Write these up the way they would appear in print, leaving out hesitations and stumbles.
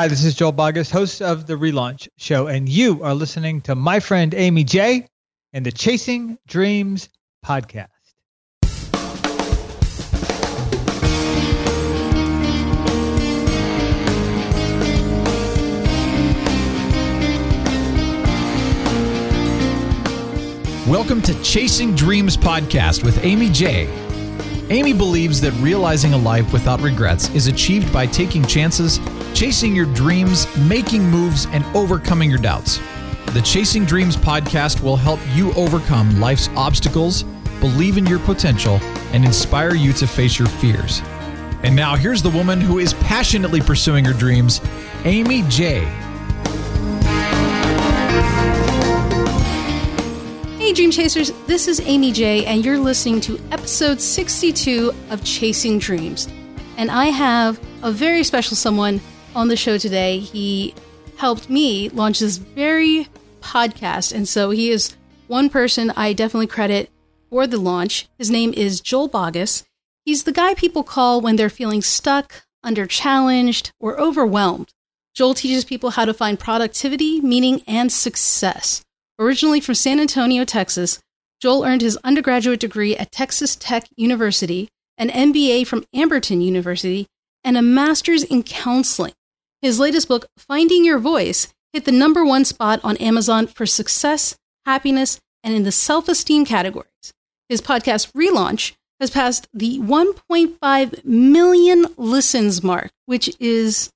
Hi, this is Joel Boggess, host of The Relaunch Show, and you are listening to my friend Amy J and the Chasing Dreams Podcast. Welcome to Chasing Dreams Podcast with Amy J. Amy believes that realizing a life without regrets is achieved by taking chances, chasing your dreams, making moves, and overcoming your doubts. The Chasing Dreams Podcast will help you overcome life's obstacles, believe in your potential, and inspire you to face your fears. And now here's the woman who is passionately pursuing her dreams, Amy J. Hey Dream Chasers, this is Amy J, and you're listening to episode 62 of Chasing Dreams. And I have a very special someone on the show today. He helped me launch this very podcast, and so he is one person I definitely credit for the launch. His name is Joel Boggess. He's the guy people call when they're feeling stuck, under-challenged, or overwhelmed. Joel teaches people how to find productivity, meaning, and success. Originally from San Antonio, Texas, Joel earned his undergraduate degree at Texas Tech University, an MBA from Amberton University, and a master's in counseling. His latest book, Finding Your Voice, hit the #1 spot on Amazon for success, happiness, and in the self-esteem categories. His podcast, Relaunch, has passed the 1.5 million listens mark, which is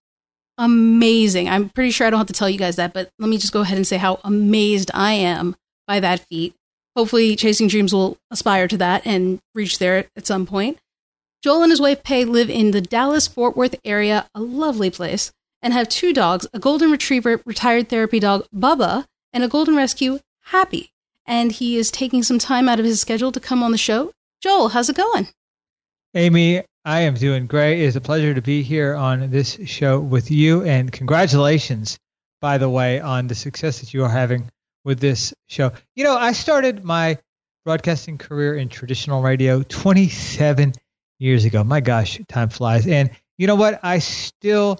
amazing. I'm pretty sure I don't have to tell you guys that, but let me just go ahead and say how amazed I am by that feat. Hopefully Chasing Dreams will aspire to that and reach there at some point. Joel and his wife Pei live in the Dallas-Fort Worth area, a lovely place, and have two dogs, a golden retriever retired therapy dog, Bubba, and a golden rescue, Happy. And he is taking some time out of his schedule to come on the show. Joel, how's it going? Amy, I am doing great. It is a pleasure to be here on this show with you. And congratulations, by the way, on the success that you are having with this show. You know, I started my broadcasting career in traditional radio 27 years ago. My gosh, time flies. And you know what? I still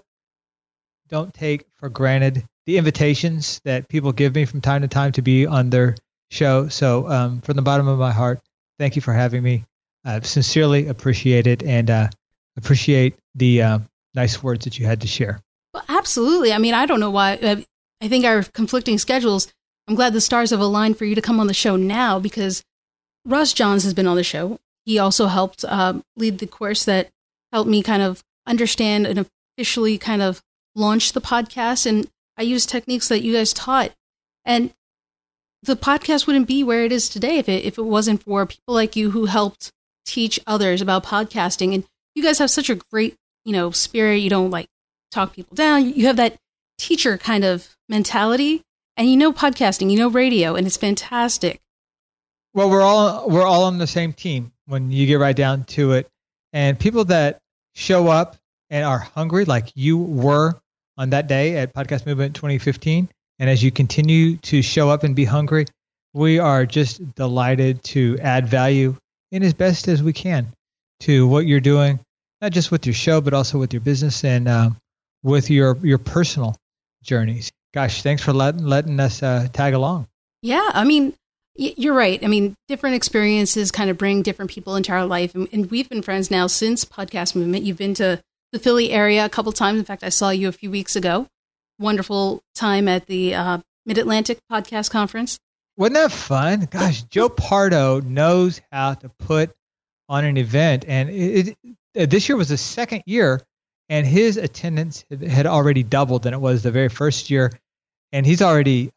don't take for granted the invitations that people give me from time to time to be on their show. So from the bottom of my heart, thank you for having me. I sincerely appreciate it and appreciate the nice words that you had to share. Well, absolutely. I mean, I don't know why. I think our conflicting schedules, I'm glad the stars have aligned for you to come on the show now because Russ Johns has been on the show. He also helped lead the course that helped me kind of understand and officially kind of launch the podcast. And I used techniques that you guys taught. And the podcast wouldn't be where it is today if it wasn't for people like you who helped teach others about podcasting. And you guys have such a great, you know, spirit. You don't like talk people down. You have that teacher kind of mentality, and you know podcasting, you know radio, and it's fantastic. Well, we're all on the same team when you get right down to it. And people that show up and are hungry, like you were on that day at Podcast Movement 2015, and as you continue to show up and be hungry, we are just delighted to add value in as best as we can to what you're doing, not just with your show, but also with your business and with your personal journeys. Gosh, thanks for letting us tag along. Yeah, I mean, you're right. I mean, different experiences kind of bring different people into our life. And we've been friends now since Podcast Movement. You've been to the Philly area a couple of times. In fact, I saw you a few weeks ago. Wonderful time at the Mid-Atlantic Podcast Conference. Wasn't that fun? Gosh, Joe Pardo knows how to put on an event. And this year was the second year, and his attendance had already doubled than it was the very first year. And he's already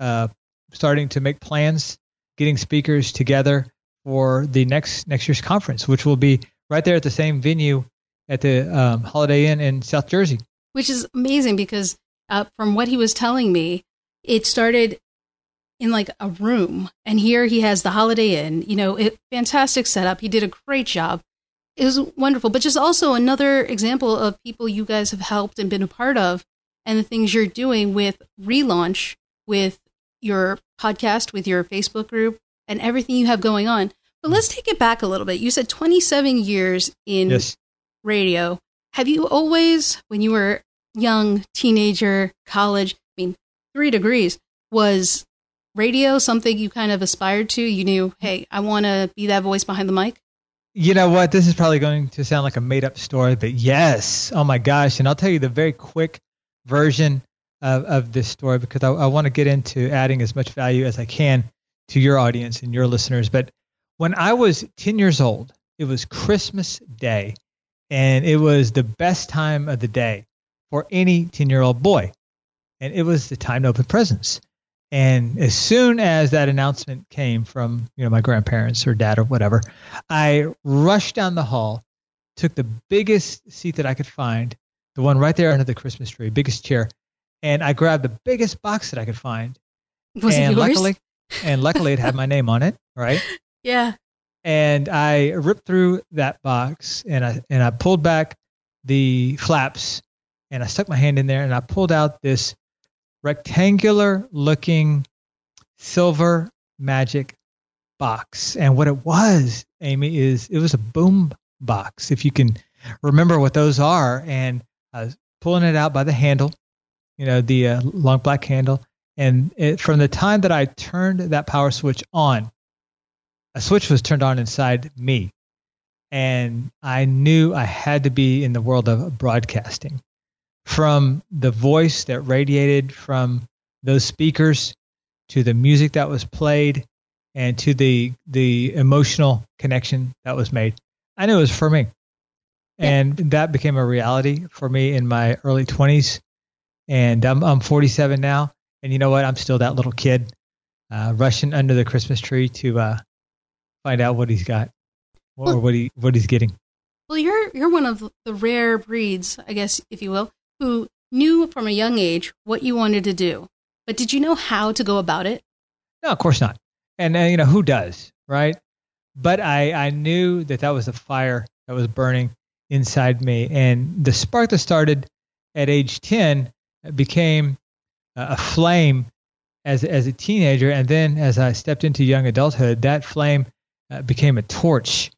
starting to make plans, getting speakers together for the next year's conference, which will be right there at the same venue at the Holiday Inn in South Jersey. Which is amazing because from what he was telling me, it started in like a room, and here he has the Holiday Inn, you know, fantastic setup. He did a great job. It was wonderful, but just also another example of people you guys have helped and been a part of and the things you're doing with Relaunch, with your podcast, with your Facebook group and everything you have going on. But let's take it back a little bit. You said 27 years in radio. Have you always, when you were young teenager, college, I mean, 3 degrees was radio something you kind of aspired to? You knew, hey, I want to be that voice behind the mic? You know what? This is probably going to sound like a made-up story, but yes. Oh, my gosh. And I'll tell you the very quick version of this story, because I want to get into adding as much value as I can to your audience and your listeners. But when I was 10 years old, it was Christmas Day, and it was the best time of the day for any 10-year-old boy. And it was the time to open presents. And as soon as that announcement came from, you know, my grandparents or dad or whatever, I rushed down the hall, took the biggest seat that I could find, the one right there under the Christmas tree, biggest chair, and I grabbed the biggest box that I could find. Was it yours? Luckily it had my name on it, right? Yeah. And I ripped through that box, and I pulled back the flaps, and I stuck my hand in there, and I pulled out this rectangular-looking silver magic box. And what it was, Amy, is it was a boom box, if you can remember what those are. And I was pulling it out by the handle, you know, the long black handle. And from the time that I turned that power switch on, a switch was turned on inside me. And I knew I had to be in the world of broadcasting. From the voice that radiated from those speakers to the music that was played and to the emotional connection that was made, I knew it was for me. And that became a reality for me in my early 20s. And I'm 47 now. And you know what? I'm still that little kid rushing under the Christmas tree to find out what he's got or what he's getting. Well, you're one of the rare breeds, I guess, if you will, who knew from a young age what you wanted to do, but did you know how to go about it? No, of course not. And you know, who does, right? But I knew that was the fire that was burning inside me. And the spark that started at age 10 became a flame as a teenager. And then as I stepped into young adulthood, that flame became a torch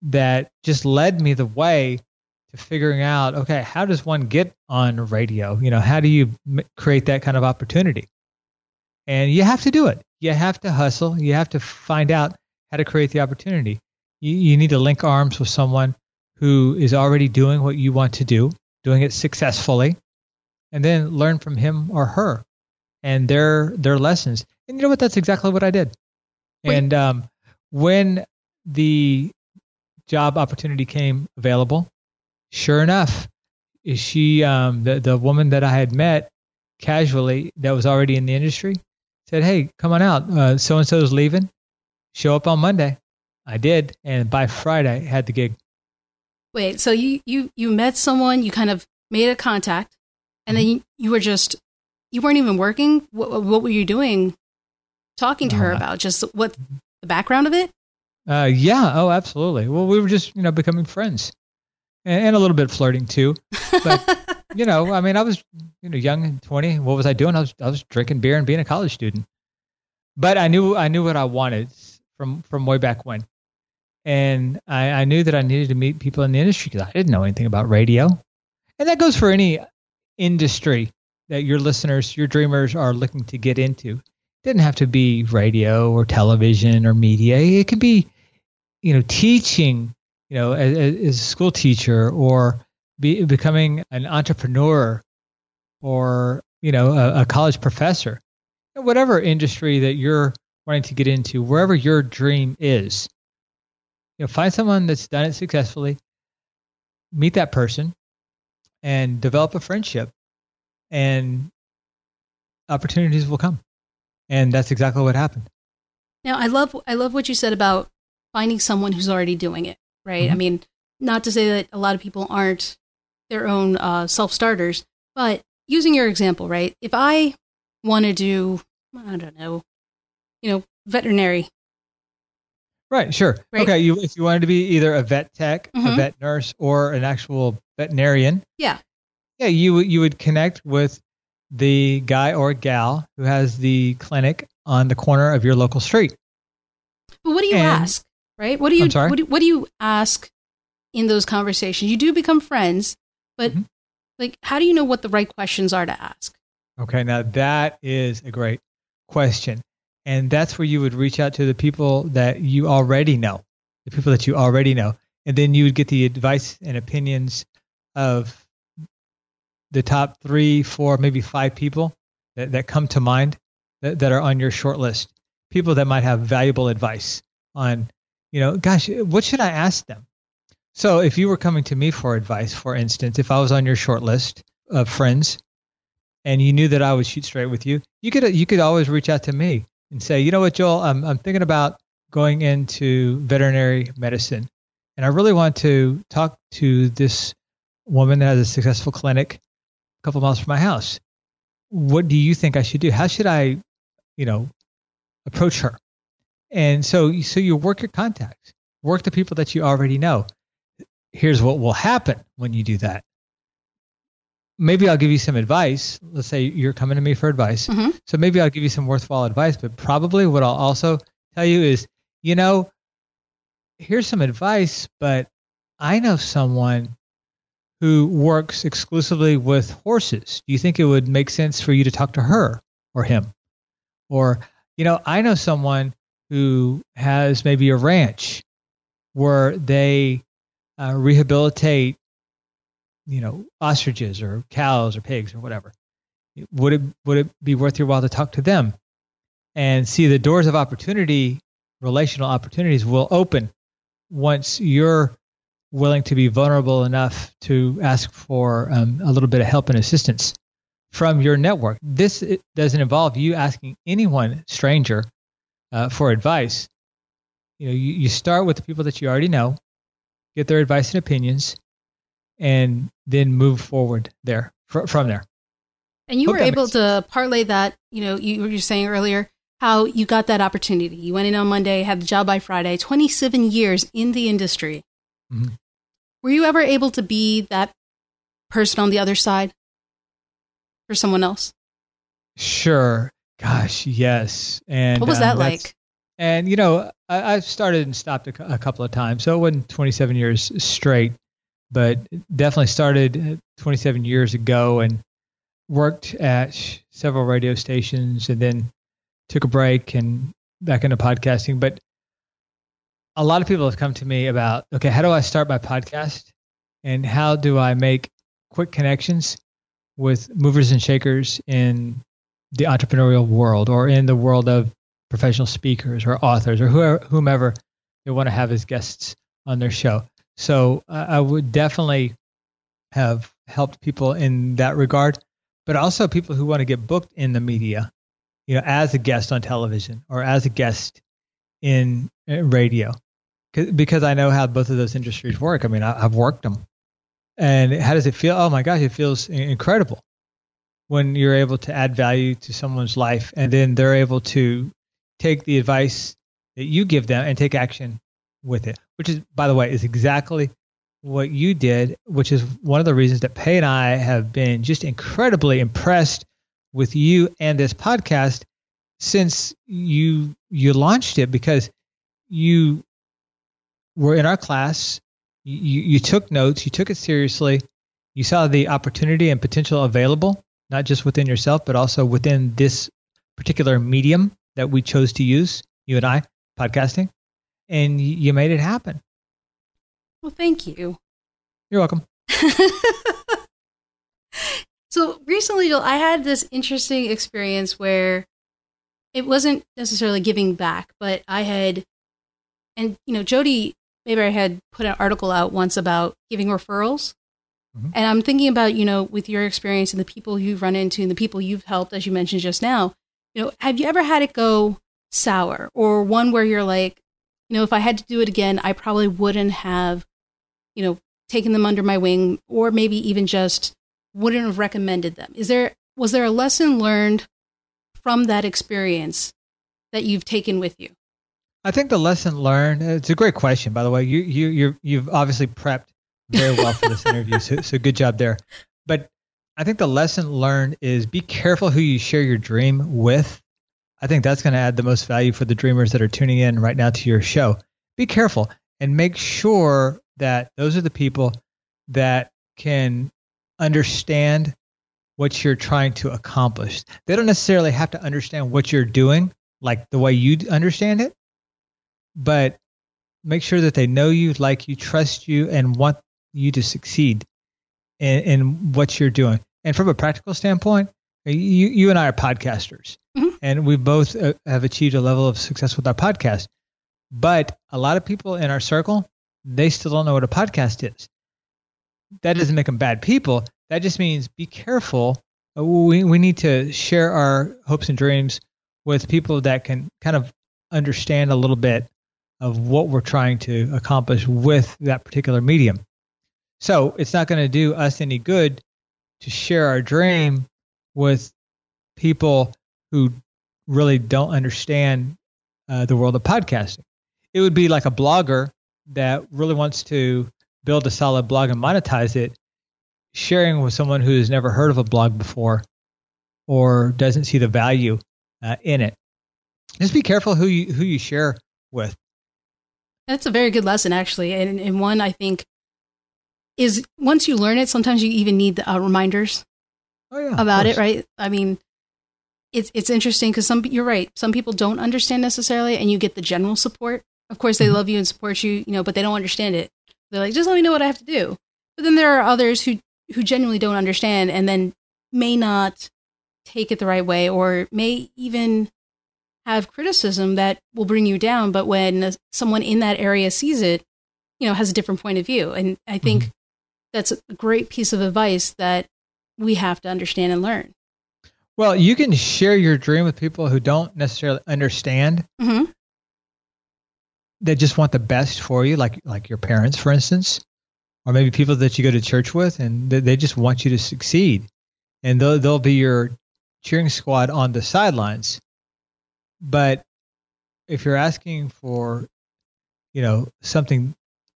that just led me the way to figuring out, okay, how does one get on radio? You know, how do you create that kind of opportunity? And you have to do it. You have to hustle. You have to find out how to create the opportunity. You need to link arms with someone who is already doing what you want to do, doing it successfully, and then learn from him or her and their lessons. And you know what? That's exactly what I did. Wait. And when the job opportunity came available, sure enough, she, the woman that I had met casually that was already in the industry, said, "Hey, come on out. So-and-so's leaving. Show up on Monday." I did. And by Friday, I had the gig. Wait, so you met someone, you kind of made a contact, and then you were just, you weren't even working. What were you doing talking to her about? Just what the background of it? Yeah. Oh, absolutely. Well, we were just, you know, becoming friends and a little bit flirting too. But, you know, I mean, I was, you know, young and 20. What was I doing? I was drinking beer and being a college student, but I knew what I wanted from way back when. And I knew that I needed to meet people in the industry because I didn't know anything about radio. And that goes for any industry that your listeners, your dreamers are looking to get into. It didn't have to be radio or television or media. It could be, you know, teaching, you know, as a school teacher, or becoming an entrepreneur, or, you know, a college professor. And whatever industry that you're wanting to get into, wherever your dream is, you know, find someone that's done it successfully, meet that person, and develop a friendship, and opportunities will come. And that's exactly what happened. Now, I love what you said about finding someone who's already doing it, right? Mm-hmm. I mean, not to say that a lot of people aren't their own self-starters, but using your example, right? If I want to do, I don't know, you know, veterinary. Right, sure. Right? Okay, if you wanted to be either a vet tech, mm-hmm. a vet nurse, or an actual veterinarian. Yeah. Yeah, you would connect with the guy or gal who has the clinic on the corner of your local street. But what do you ask, right? What do you ask in those conversations? You do become friends, but mm-hmm. Like, how do you know what the right questions are to ask? Okay, now that is a great question. And that's where you would reach out to the people that you already know, And then you would get the advice and opinions of the top 3, 4, maybe 5 people that come to mind that are on your short list. People that might have valuable advice on, gosh, what should I ask them? So if you were coming to me for advice, for instance, if I was on your short list of friends and you knew that I would shoot straight with you, you could always reach out to me and say, you know what, Joel, I'm thinking about going into veterinary medicine. And I really want to talk to this woman that has a successful clinic a couple miles from my house. What do you think I should do? How should I, approach her? And so you work your contacts, work the people that you already know. Here's what will happen when you do that. Maybe I'll give you some advice. Let's say you're coming to me for advice. Mm-hmm. So maybe I'll give you some worthwhile advice, but probably what I'll also tell you is, here's some advice, but I know someone who works exclusively with horses. Do you think it would make sense for you to talk to her or him? Or, I know someone who has maybe a ranch where they rehabilitate, ostriches or cows or pigs or whatever. Would it be worth your while to talk to them? And see, the doors of opportunity, relational opportunities, will open once you're willing to be vulnerable enough to ask for a little bit of help and assistance from your network. This doesn't involve you asking anyone, stranger, for advice. You start with the people that you already know, get their advice and opinions, and then move forward there from there. And you were able to parlay that, you were just saying earlier, how you got that opportunity. You went in on Monday, had the job by Friday, 27 years in the industry. Mm-hmm. Were you ever able to be that person on the other side for someone else? Sure. Gosh, yes. And what was that like? And, I've started and stopped a couple of times. So it wasn't 27 years straight, but definitely started 27 years ago and worked at several radio stations and then took a break and back into podcasting. But a lot of people have come to me about, okay, how do I start my podcast? And how do I make quick connections with movers and shakers in the entrepreneurial world or in the world of professional speakers or authors or whomever they want to have as guests on their show? So I would definitely have helped people in that regard, but also people who want to get booked in the media, as a guest on television or as a guest in radio, because I know how both of those industries work. I mean, I've worked them. And how does it feel? Oh my gosh, it feels incredible when you're able to add value to someone's life and then they're able to take the advice that you give them and take action with it, which is, by the way, is exactly what you did, which is one of the reasons that Pei and I have been just incredibly impressed with you and this podcast since you launched it, because you were in our class, you took notes, you took it seriously, you saw the opportunity and potential available, not just within yourself, but also within this particular medium that we chose to use, you and I, podcasting, and you made it happen. Well, thank you. You're welcome. So recently, I had this interesting experience where it wasn't necessarily giving back, but I had, and Jody, maybe I had put an article out once about giving referrals. Mm-hmm. And I'm thinking about, with your experience and the people you've run into and the people you've helped, as you mentioned just now, have you ever had it go sour, or one where you're like, if I had to do it again, I probably wouldn't have, taken them under my wing, or maybe even just wouldn't have recommended them? Was there a lesson learned from that experience that you've taken with you? I think the lesson learned, it's a great question, by the way. You've obviously prepped very well for this interview, so good job there. But I think the lesson learned is be careful who you share your dream with. I think that's going to add the most value for the dreamers that are tuning in right now to your show. Be careful and make sure that those are the people that can understand what you're trying to accomplish. They don't necessarily have to understand what you're doing, like the way you understand it, but make sure that they know you, like you, trust you, and want you to succeed in what you're doing. And from a practical standpoint, you and I are podcasters, mm-hmm. and we both have achieved a level of success with our podcast. But a lot of people in our circle, they still don't know what a podcast is. That doesn't make them bad people. That just means be careful. We need to share our hopes and dreams with people that can kind of understand a little bit of what we're trying to accomplish with that particular medium. So it's not going to do us any good to share our dream with people who really don't understand the world of podcasting. It would be like a blogger that really wants to build a solid blog and monetize it, sharing with someone who has never heard of a blog before or doesn't see the value in it. Just be careful who you share with. That's a very good lesson, actually. And one, I think, is once you learn it, sometimes you even need reminders about it, right? I mean, it's interesting because you're right. Some people don't understand necessarily, and you get the general support. Of course, they mm-hmm. love you and support you, but they don't understand it. They're like, just let me know what I have to do. But then there are others who genuinely don't understand and then may not take it the right way or may even have criticism that will bring you down. But when someone in that area sees it, has a different point of view. And I think mm-hmm. that's a great piece of advice that we have to understand and learn. Well, you can share your dream with people who don't necessarily understand. Mm-hmm. They just want the best for you, like your parents, for instance, or maybe people that you go to church with, and they just want you to succeed. And they'll be your cheering squad on the sidelines. But if you're asking for, something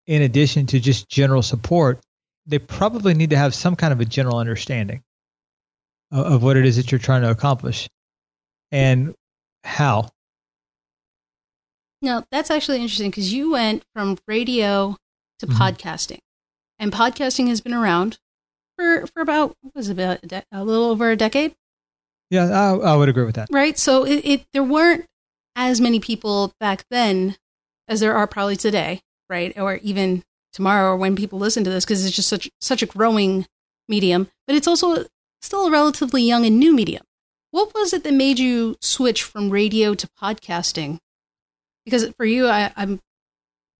in addition to just general support, they probably need to have some kind of a general understanding of what it is that you're trying to accomplish and how. No, that's actually interesting because you went from radio to mm-hmm. podcasting, and podcasting has been around for a little over a decade. Yeah, I would agree with that. Right. So there weren't as many people back then as there are probably today, right? Or even tomorrow or when people listen to this, because it's just such a growing medium, but it's also still a relatively young and new medium. What was it that made you switch from radio to podcasting? Because for you, I'm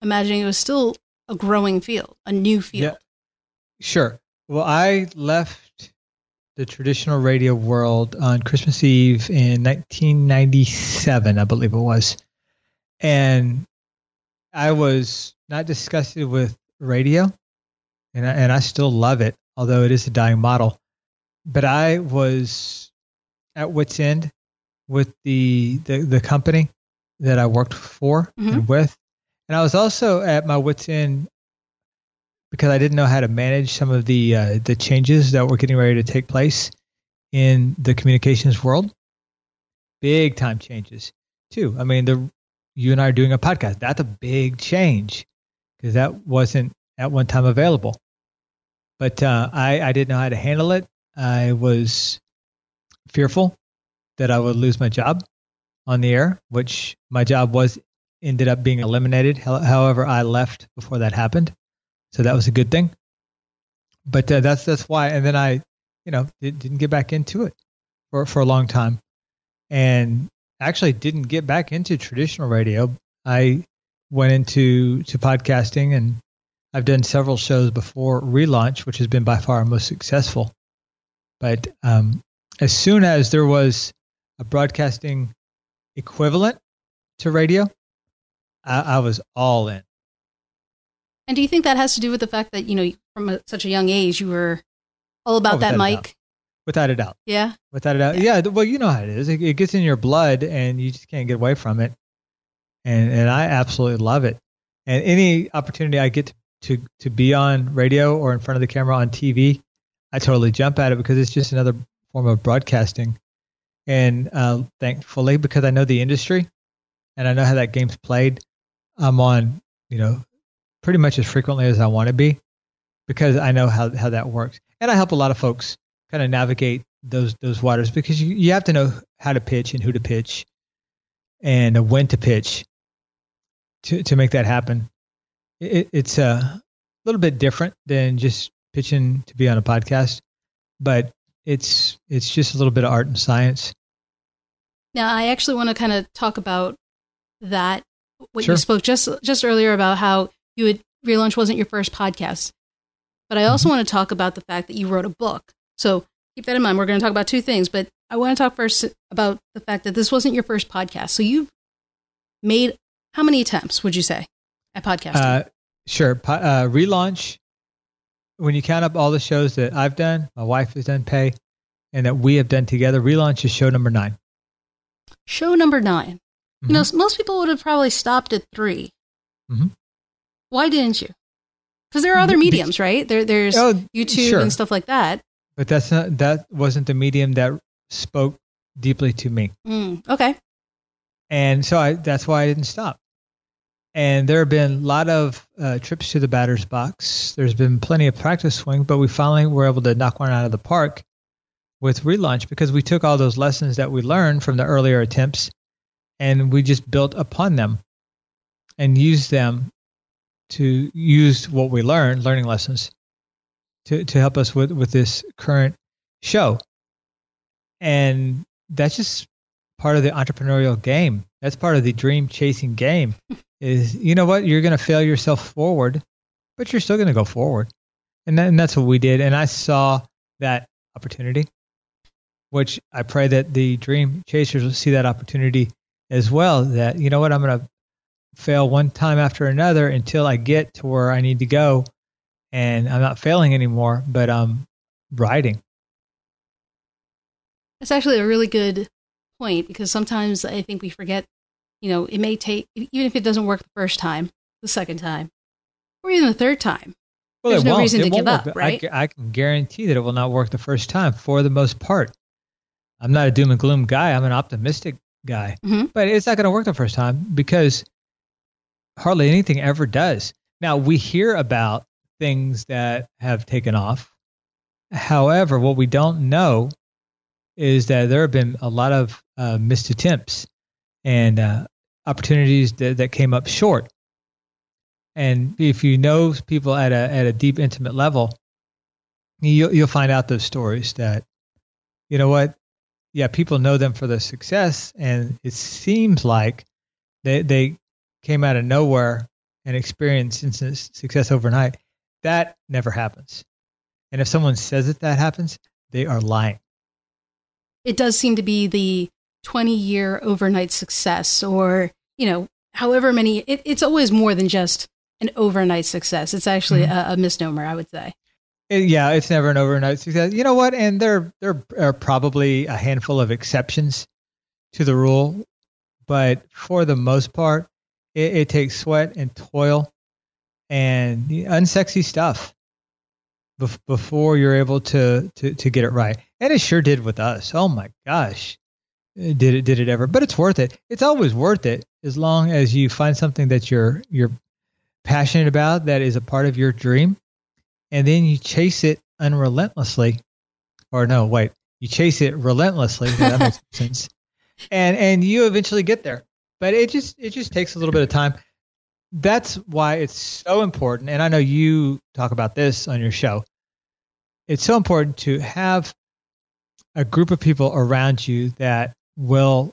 imagining it was still a growing field, a new field. Yeah. Sure. Well, I left the traditional radio world on Christmas Eve in 1997, I believe it was. And I was not disgusted with radio, and I still love it, although it is a dying model. But I was at wit's end with the company that I worked for mm-hmm. and with. And I was also at my wit's end because I didn't know how to manage some of the changes that were getting ready to take place in the communications world. Big time changes too. I mean, you and I are doing a podcast. That's a big change because that wasn't at one time available. But I didn't know how to handle it. I was fearful that I would lose my job on the air, which my job ended up being eliminated. However, I left before that happened, so that was a good thing. But that's why. And then I, didn't get back into it for a long time, and actually didn't get back into traditional radio. I went into podcasting, and I've done several shows before Relaunch, which has been by far our most successful. But as soon as there was a broadcasting equivalent to radio, I was all in. And do you think that has to do with the fact that, from such a young age, you were all about that mic? Without a doubt. Yeah. Without a doubt. Yeah. Well, you know how it is. It gets in your blood and you just can't get away from it. And I absolutely love it. And any opportunity I get to be on radio or in front of the camera on TV, I totally jump at it because it's just another form of broadcasting. And thankfully, because I know the industry and I know how that game's played, I'm on, pretty much as frequently as I want to be because I know how that works. And I help a lot of folks kind of navigate those waters, because you have to know how to pitch and who to pitch and when to pitch to make that happen. It's a little bit different than just pitching to be on a podcast, but it's just a little bit of art and science. Now, I actually want to kind of talk about that. What you spoke just earlier about how Relaunch wasn't your first podcast, but I also want to talk about the fact that you wrote a book. So keep that in mind. We're going to talk about two things, but I want to talk first about the fact that this wasn't your first podcast. So you've made how many attempts, would you say, at podcasting? Relaunch. When you count up all the shows that I've done, my wife has done, Pei, and that we have done together, Relaunch is show number 9. Show number 9. Mm-hmm. You know, most people would have probably stopped at 3. Mm-hmm. Why didn't you? Because there are other mediums, right? There's YouTube and stuff like that. But that wasn't the medium that spoke deeply to me. Okay. And so that's why I didn't stop. And there have been a lot of trips to the batter's box. There's been plenty of practice swing, but we finally were able to knock one out of the park with Relaunch, because we took all those lessons that we learned from the earlier attempts and we just built upon them and used them to use what we learned, learning lessons, to help us with this current show. And that's just part of the entrepreneurial game. That's part of the dream chasing game is, you know what, you're going to fail yourself forward, but you're still going to go forward. And that's what we did. And I saw that opportunity, which I pray that the dream chasers will see that opportunity as well, that, you know what, I'm going to fail one time after another until I get to where I need to go, and I'm not failing anymore, but I'm riding. That's actually a really good point, because sometimes I think we forget, you know, it may take, even if it doesn't work the first time, the second time, or even the third time, there's no reason to give up, right? I can guarantee that it will not work the first time for the most part. I'm not a doom and gloom guy. I'm an optimistic guy, but it's not going to work the first time, because hardly anything ever does. Now, we hear about things that have taken off. However, what we don't know is that there have been a lot of missed attempts and opportunities that came up short. And if you know people at a deep, intimate level, you'll find out those stories that, you know what, yeah, people know them for their success, and it seems like they came out of nowhere and experienced instant success overnight. That never happens. And if someone says that happens, they are lying. It does seem to be the 20-year overnight success, or, you know, however many, it's always more than just an overnight success. It's actually a misnomer, I would say. It's never an overnight success. You know what? And there are probably a handful of exceptions to the rule, but for the most part, it takes sweat and toil and unsexy stuff before you're able to get it right. And it sure did with us. Oh my gosh. Did it ever, but it's worth it. It's always worth it. As long as you find something that you're passionate about, that is a part of your dream. And then you chase it unrelentlessly, you chase it relentlessly. That makes sense. And you eventually get there. But it just takes a little bit of time. That's why it's so important. And I know you talk about this on your show. It's so important to have a group of people around you that will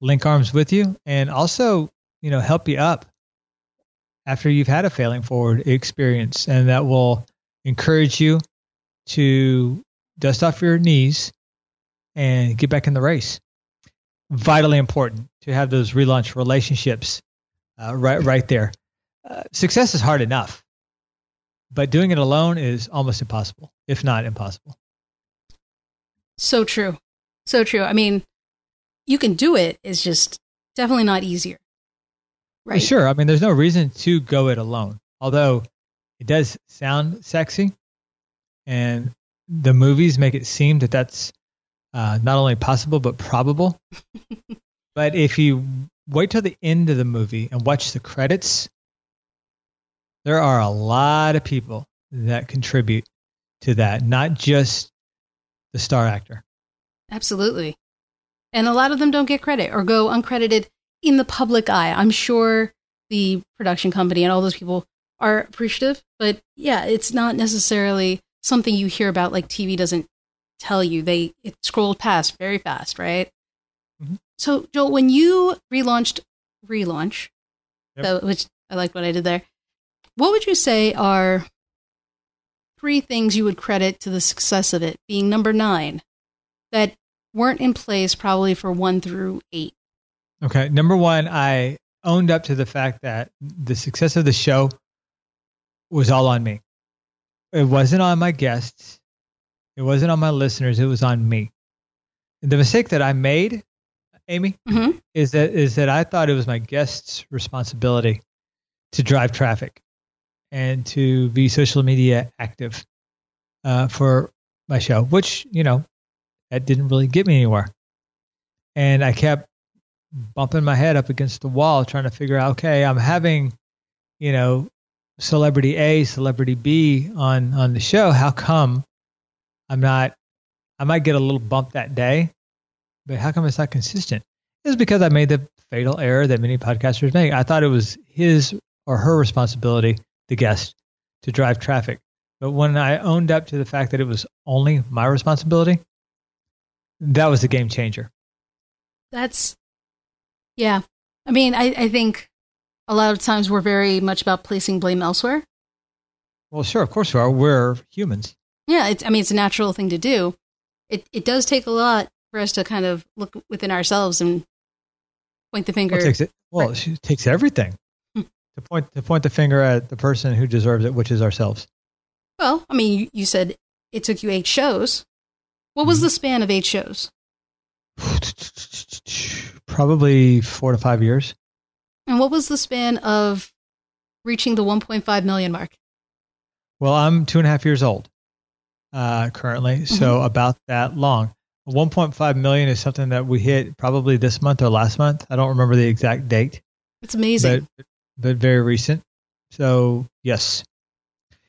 link arms with you and also, you know, help you up after you've had a failing forward experience. And that will encourage you to dust off your knees and get back in the race. Vitally important to have those relaunch relationships right there. Success is hard enough, but doing it alone is almost impossible, if not impossible. So true. So true. I mean, you can do it. It's just definitely not easier. Right. Sure. I mean, there's no reason to go it alone, although it does sound sexy, and the movies make it seem that that's not only possible, but probable. But if you wait till the end of the movie and watch the credits, there are a lot of people that contribute to that, not just the star actor. Absolutely. And a lot of them don't get credit or go uncredited in the public eye. I'm sure the production company and all those people are appreciative, but yeah, it's not necessarily something you hear about. Like TV doesn't tell you. It scrolled past very fast, right? Mm-hmm. So Joel, when you relaunch, yep. So, which I like what I did there, what would you say are three things you would credit to the success of it being number 9 that weren't in place probably for 1 through 8? Okay. Number 1, I owned up to the fact that the success of the show was all on me. It wasn't on my guests. It wasn't on my listeners. It was on me. And the mistake that I made, Amy, mm-hmm. is that I thought it was my guests' responsibility to drive traffic and to be social media active for my show, which, you know, that didn't really get me anywhere. And I kept bumping my head up against the wall, trying to figure out, okay, I'm having, you know, celebrity A, celebrity B on the show. How come I'm not, I might get a little bump that day, but how come it's not consistent? It's because I made the fatal error that many podcasters make. I thought it was his or her responsibility, the guest, to drive traffic. But when I owned up to the fact that it was only my responsibility, that was the game changer. That's, yeah. I mean, I think a lot of times we're very much about placing blame elsewhere. Well, sure, of course we are. We're humans. Yeah, it's a natural thing to do. It does take a lot for us to kind of look within ourselves and point the finger. It takes everything to point the finger at the person who deserves it, which is ourselves. Well, I mean, you said it took you 8 shows. What was the span of 8 shows? Probably 4 to 5 years. And what was the span of reaching the 1.5 million mark? Well, I'm 2.5 years old currently, mm-hmm. So about that long. 1.5 million is something that we hit probably this month or last month. I don't remember the exact date. It's amazing. But very recent. So, yes.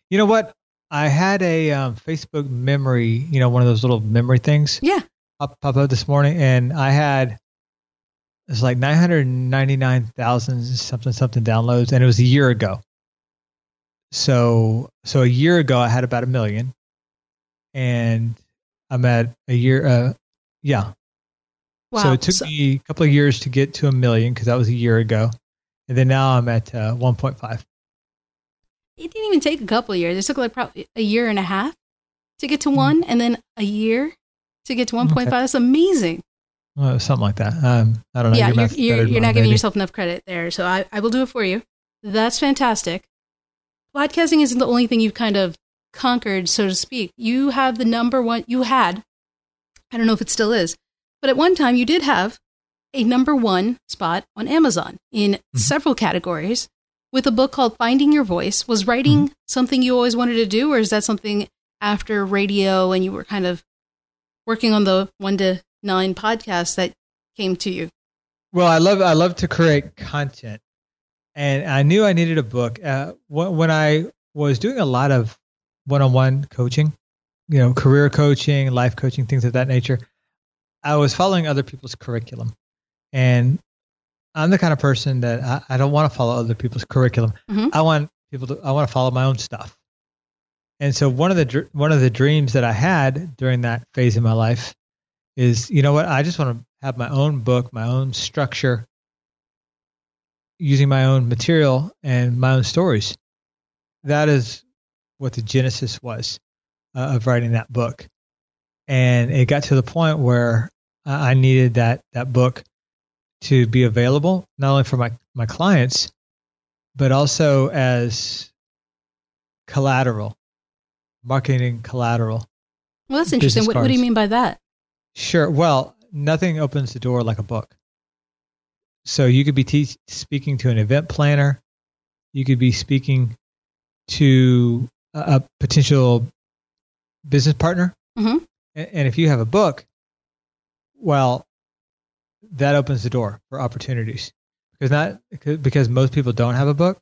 You know what? I had a Facebook memory, you know, one of those little memory things. Yeah. Pop up this morning, and I had, it's like 999,000 something downloads, and it was a year ago. So a year ago I had about 1 million, and I'm at a year. Yeah. Wow. So it took me a couple of years to get to 1 million because that was a year ago, and then now I'm at 1.5. It didn't even take a couple of years. It took like probably a year and a half to get to 1, and then a year to get to 1.5. Okay. That's amazing. Well, something like that. I don't know. Yeah, you're not giving yourself enough credit there. So I will do it for you. That's fantastic. Podcasting isn't the only thing you've kind of conquered, so to speak. You have the number one, you had, I don't know if it still is, but at one time you did have a number 1 spot on Amazon in mm-hmm. several categories with a book called Finding Your Voice. Was writing mm-hmm. something you always wanted to do, or is that something after radio and you were kind of working on the 1 to 9 podcasts that came to you? Well, I love to create content, and I knew I needed a book. When I was doing a lot of one-on-one coaching, you know, career coaching, life coaching, things of that nature, I was following other people's curriculum, and I'm the kind of person that I don't want to follow other people's curriculum. Mm-hmm. I want to follow my own stuff. And so one of the dreams that I had during that phase in my life is, you know what? I just want to have my own book, my own structure, using my own material and my own stories. That is what the genesis was of writing that book. And it got to the point where I needed that book to be available, not only for my clients, but also as collateral, marketing collateral. Well, that's interesting. What do you mean by that? Sure. Well, nothing opens the door like a book. So you could be speaking to an event planner. You could be speaking to a potential business partner. Mm-hmm. And if you have a book, well, that opens the door for opportunities because most people don't have a book.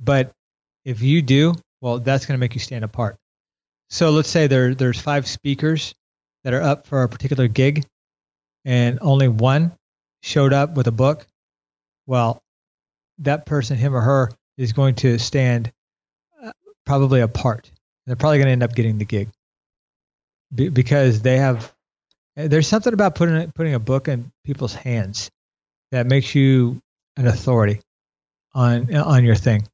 But if you do, well, that's going to make you stand apart. So let's say there's five speakers that are up for a particular gig, and only one showed up with a book. Well, that person, him or her, is going to stand probably apart. They're probably going to end up getting the gig because they have. There's something about putting a book in people's hands that makes you an authority on your thing.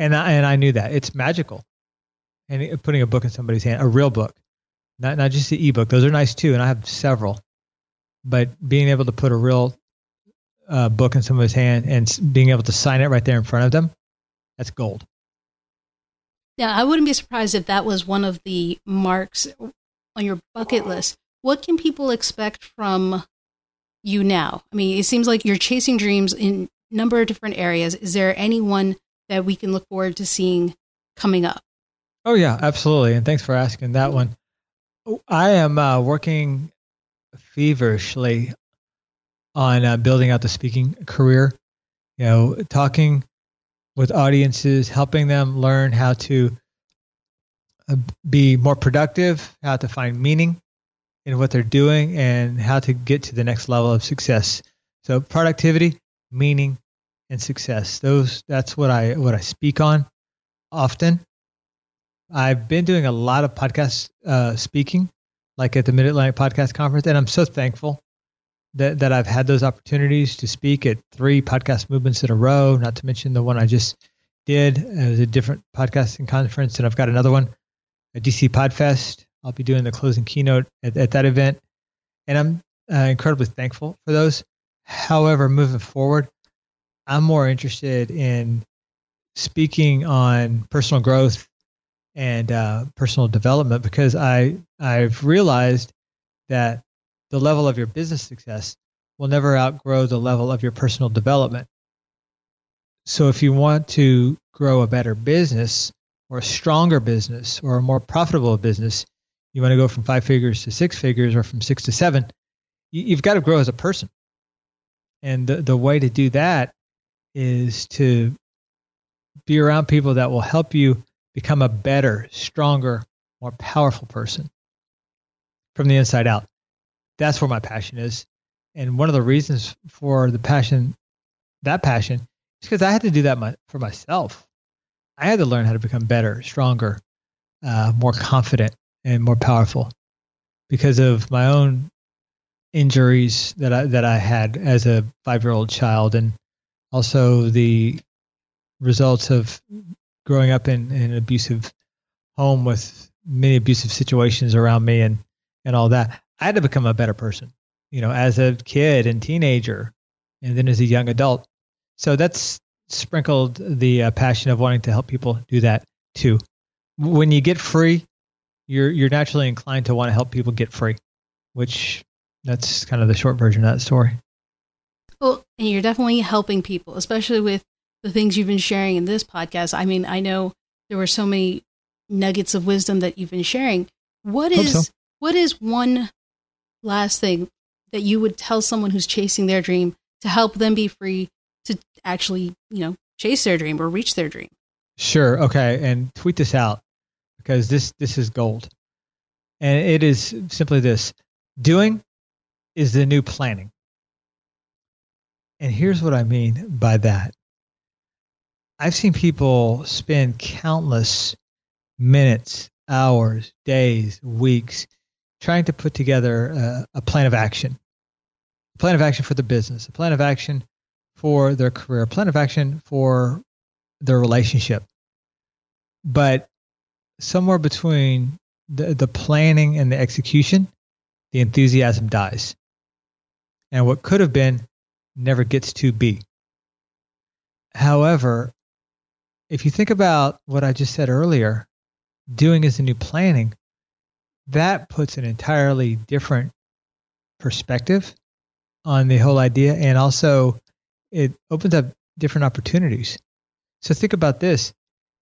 And I knew that. It's magical. And putting a book in somebody's hand, a real book, not just the ebook. Those are nice too, and I have several. But being able to put a real book in somebody's hand and being able to sign it right there in front of them, that's gold. Yeah, I wouldn't be surprised if that was one of the marks on your bucket list. What can people expect from you now? I mean, it seems like you're chasing dreams in a number of different areas. Is there anyone that we can look forward to seeing coming up? Oh, yeah, absolutely. And thanks for asking that one. I am working feverishly on building out the speaking career, you know, talking with audiences, helping them learn how to be more productive, how to find meaning in what they're doing, and how to get to the next level of success. So productivity, meaning, and success. That's what I speak on often. I've been doing a lot of podcast speaking, like at the Mid-Atlantic Podcast Conference, and I'm so thankful that I've had those opportunities to speak at 3 podcast movements in a row, not to mention the one I just did. It was a different podcasting conference, and I've got another one, a DC Podfest. I'll be doing the closing keynote at that event, and I'm incredibly thankful for those. However, moving forward, I'm more interested in speaking on personal growth and personal development, because I've realized that the level of your business success will never outgrow the level of your personal development. So if you want to grow a better business or a stronger business or a more profitable business, you want to go from 5 figures to 6 figures or from 6 to 7, you've got to grow as a person. And the way to do that is to be around people that will help you become a better, stronger, more powerful person from the inside out. That's where my passion is. And one of the reasons for that passion, is because I had to do that for myself. I had to learn how to become better, stronger, more confident, and more powerful because of my own injuries that I had as a 5-year-old child, and also the results of growing up in an abusive home with many abusive situations around me and all that. I had to become a better person, you know, as a kid and teenager, and then as a young adult. So that's sprinkled the passion of wanting to help people do that too. When you get free, you're naturally inclined to want to help people get free, which that's kind of the short version of that story. Well, and you're definitely helping people, especially with the things you've been sharing in this podcast. I mean, I know there were so many nuggets of wisdom that you've been sharing. What is one last thing that you would tell someone who's chasing their dream to help them be free to actually, you know, chase their dream or reach their dream? Sure. Okay. And tweet this out, because this is gold. And it is simply this: doing is the new planning. And here's what I mean by that. I've seen people spend countless minutes, hours, days, weeks, trying to put together a plan of action. A plan of action for the business, a plan of action for their career, a plan of action for their relationship. But somewhere between the planning and the execution, the enthusiasm dies. And what could have been never gets to be. However, if you think about what I just said earlier, doing is the new planning, that puts an entirely different perspective on the whole idea. And also it opens up different opportunities. So think about this.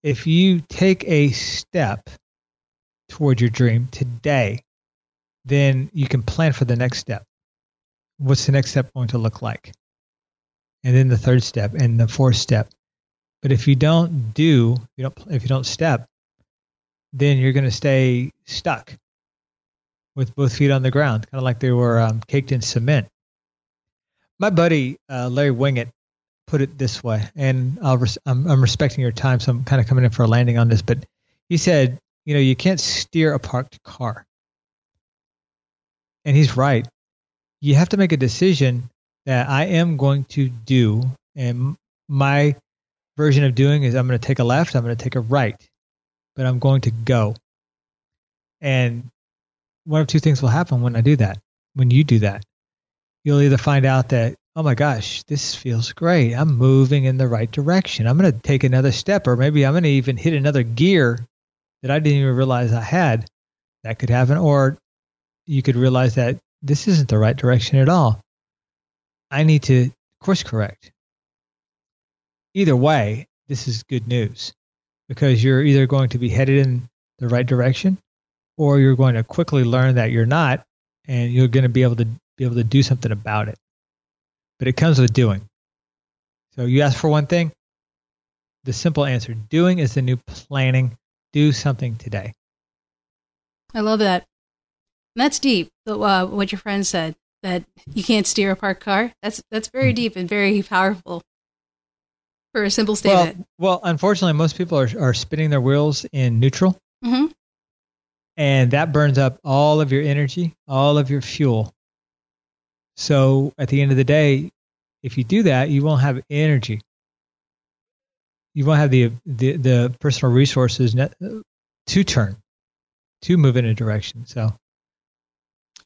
If you take a step toward your dream today, then you can plan for the next step. What's the next step going to look like? And then the third step and the fourth step. But if you don't step, then you're going to stay stuck with both feet on the ground, kind of like they were caked in cement. My buddy, Larry Winget, put it this way, and I'm respecting your time, so I'm kind of coming in for a landing on this, but he said, you know, you can't steer a parked car. And he's right. You have to make a decision that I am going to do, and my version of doing is I'm going to take a left, I'm going to take a right, but I'm going to go. And one of two things will happen when I do that, when you do that. You'll either find out that, oh my gosh, this feels great. I'm moving in the right direction. I'm going to take another step, or maybe I'm going to even hit another gear that I didn't even realize I had. That could happen. Or you could realize that this isn't the right direction at all. I need to course correct. Either way, this is good news, because you're either going to be headed in the right direction, or you're going to quickly learn that you're not, and you're going to be able to do something about it. But it comes with doing. So you ask for one thing, the simple answer, doing is the new planning. Do something today. I love that. And that's deep, what your friend said, that you can't steer a parked car. That's very deep and very powerful for a simple statement. Well, unfortunately, most people are spinning their wheels in neutral. Mm-hmm. And that burns up all of your energy, all of your fuel. So at the end of the day, if you do that, you won't have energy. You won't have the personal resources to turn, to move in a direction. So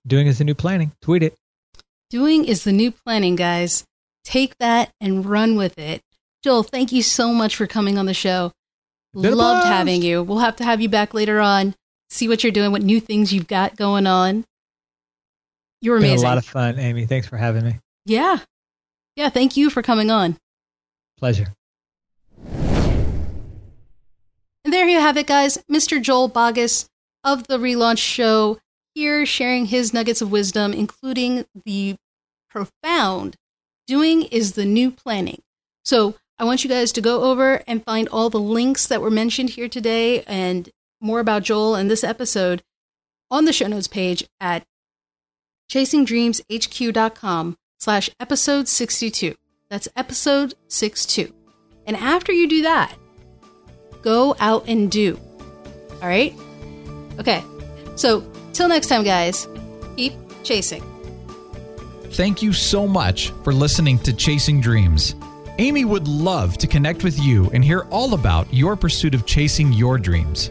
doing is the new planning. Tweet it. Doing is the new planning, guys. Take that and run with it. Joel, thank you so much for coming on the show. Loved having you. We'll have to have you back later on. See what you're doing, what new things you've got going on. You're amazing. It's been a lot of fun, Amy. Thanks for having me. Yeah. Yeah, thank you for coming on. Pleasure. And there you have it, guys. Mr. Joel Boggess of The Relaunch Show here sharing his nuggets of wisdom, including the profound doing is the new planning. So I want you guys to go over and find all the links that were mentioned here today and more about Joel and this episode on the show notes page at chasingdreamshq.com/episode62. That's episode 62. And after you do that, go out and do. All right? Okay. So till next time, guys, keep chasing. Thank you so much for listening to Chasing Dreams. Amy would love to connect with you and hear all about your pursuit of chasing your dreams.